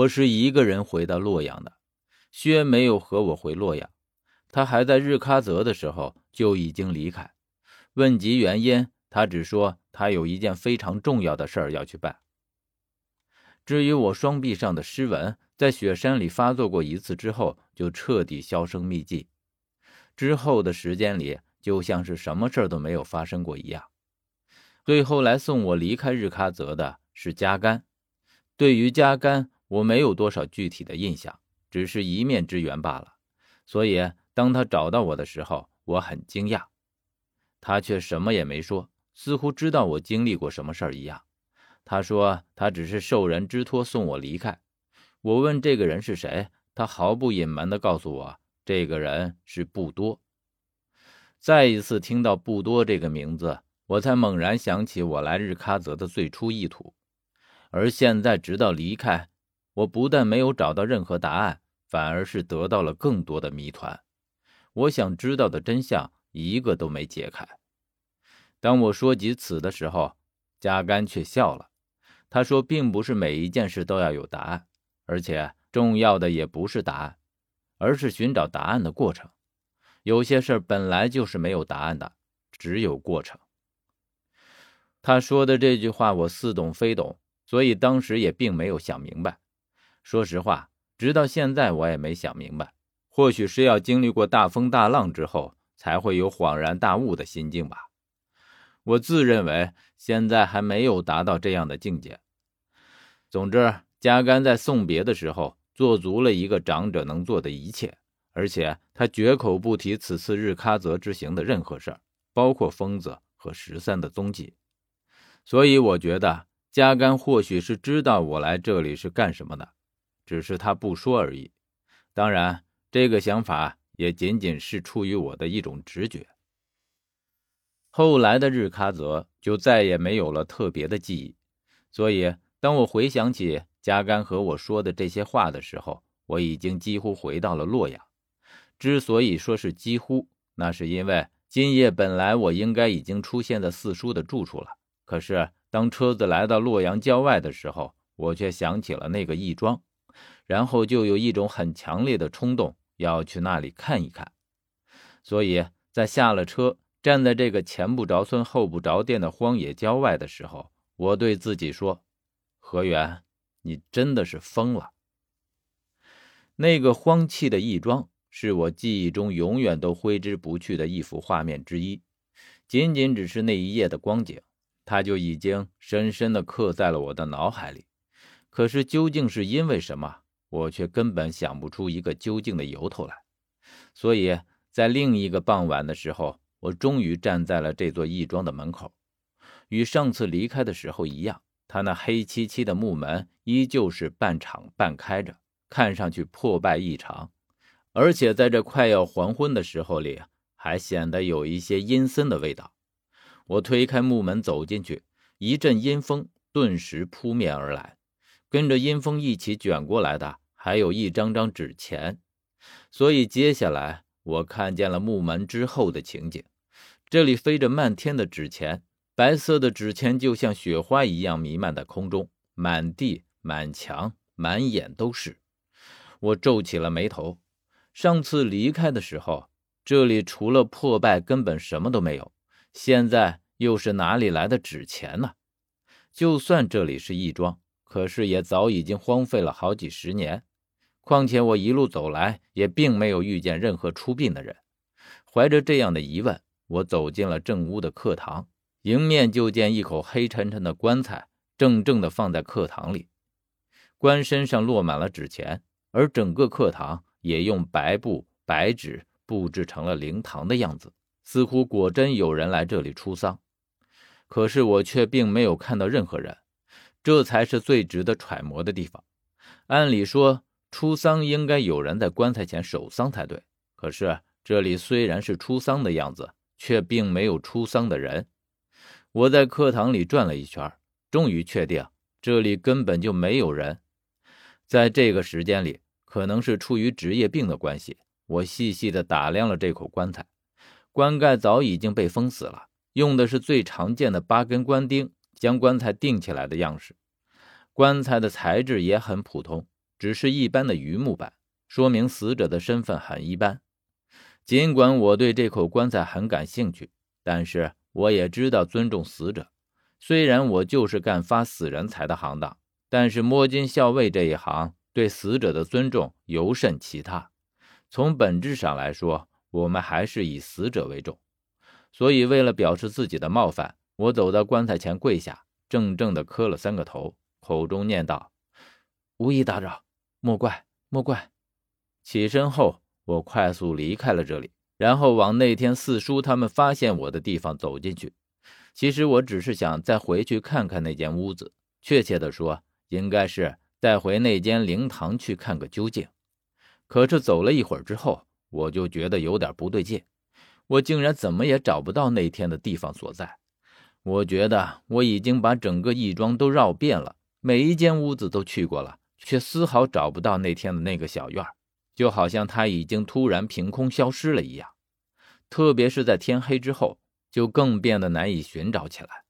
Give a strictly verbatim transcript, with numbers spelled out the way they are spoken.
我是一个人回到洛阳的，薛没有和我回洛阳，他还在日喀则的时候就已经离开。问及原因，他只说他有一件非常重要的事儿要去办。至于我双臂上的湿纹，在雪山里发作过一次之后就彻底销声匿迹，之后的时间里就像是什么事儿都没有发生过一样。最后来送我离开日喀则的是加干，对于加干我没有多少具体的印象，只是一面之缘罢了，所以当他找到我的时候我很惊讶，他却什么也没说，似乎知道我经历过什么事儿一样。他说他只是受人之托送我离开，我问这个人是谁，他毫不隐瞒地告诉我这个人是布多。再一次听到布多这个名字，我才猛然想起我来日喀则的最初意图，而现在直到离开，我不但没有找到任何答案，反而是得到了更多的谜团，我想知道的真相一个都没解开。当我说及此的时候，加干却笑了，他说并不是每一件事都要有答案，而且重要的也不是答案，而是寻找答案的过程，有些事本来就是没有答案的，只有过程。他说的这句话我似懂非懂，所以当时也并没有想明白。说实话，直到现在我也没想明白，或许是要经历过大风大浪之后才会有恍然大悟的心境吧。我自认为现在还没有达到这样的境界。总之，加干在送别的时候做足了一个长者能做的一切，而且他绝口不提此次日喀则之行的任何事儿，包括疯子和十三的踪迹。所以我觉得加干或许是知道我来这里是干什么的，只是他不说而已。当然，这个想法也仅仅是出于我的一种直觉。后来的日喀则就再也没有了特别的记忆，所以当我回想起加干和我说的这些话的时候，我已经几乎回到了洛阳。之所以说是几乎，那是因为今夜本来我应该已经出现在四叔的住处了，可是当车子来到洛阳郊外的时候，我却想起了那个义庄，然后就有一种很强烈的冲动要去那里看一看。所以在下了车，站在这个前不着村后不着店的荒野郊外的时候，我对自己说，何源，你真的是疯了。那个荒弃的义庄是我记忆中永远都挥之不去的一幅画面之一，仅仅只是那一夜的光景，它就已经深深地刻在了我的脑海里。可是究竟是因为什么，我却根本想不出一个究竟的由头来。所以在另一个傍晚的时候，我终于站在了这座义庄的门口。与上次离开的时候一样，它那黑漆漆的木门依旧是半敞半开着，看上去破败异常，而且在这快要黄昏的时候里还显得有一些阴森的味道。我推开木门走进去，一阵阴风顿时扑面而来，跟着阴风一起卷过来的还有一张张纸钱。所以接下来我看见了木门之后的情景，这里飞着漫天的纸钱，白色的纸钱就像雪花一样弥漫在空中，满地满墙满眼都是。我皱起了眉头，上次离开的时候这里除了破败根本什么都没有，现在又是哪里来的纸钱呢？就算这里是义庄，可是也早已经荒废了好几十年，况且我一路走来也并没有遇见任何出殡的人。怀着这样的疑问，我走进了正屋的客堂，迎面就见一口黑沉沉的棺材正正地放在客堂里，棺身上落满了纸钱，而整个客堂也用白布白纸布置成了灵堂的样子，似乎果真有人来这里出丧。可是我却并没有看到任何人，这才是最值得揣摩的地方。按理说出丧应该有人在棺材前守丧才对，可是这里虽然是出丧的样子，却并没有出丧的人。我在课堂里转了一圈，终于确定这里根本就没有人。在这个时间里，可能是出于职业病的关系，我细细地打量了这口棺材，棺盖早已经被封死了，用的是最常见的八根棺钉将棺材钉起来的样式。棺材的材质也很普通，只是一般的榆木板，说明死者的身份很一般。尽管我对这口棺材很感兴趣，但是我也知道尊重死者。虽然我就是干发死人财的行当，但是摸金校尉这一行对死者的尊重尤甚其他。从本质上来说，我们还是以死者为重。所以为了表示自己的冒犯，我走到棺材前跪下，正正地磕了三个头，口中念道：“无意打扰，莫怪莫怪。”起身后，我快速离开了这里，然后往那天四叔他们发现我的地方走进去。其实我只是想再回去看看那间屋子，确切地说，应该是再回那间灵堂去看个究竟。可是走了一会儿之后，我就觉得有点不对劲，我竟然怎么也找不到那天的地方所在。我觉得我已经把整个义庄都绕遍了，每一间屋子都去过了，却丝毫找不到那天的那个小院，就好像它已经突然凭空消失了一样。特别是在天黑之后，就更变得难以寻找起来。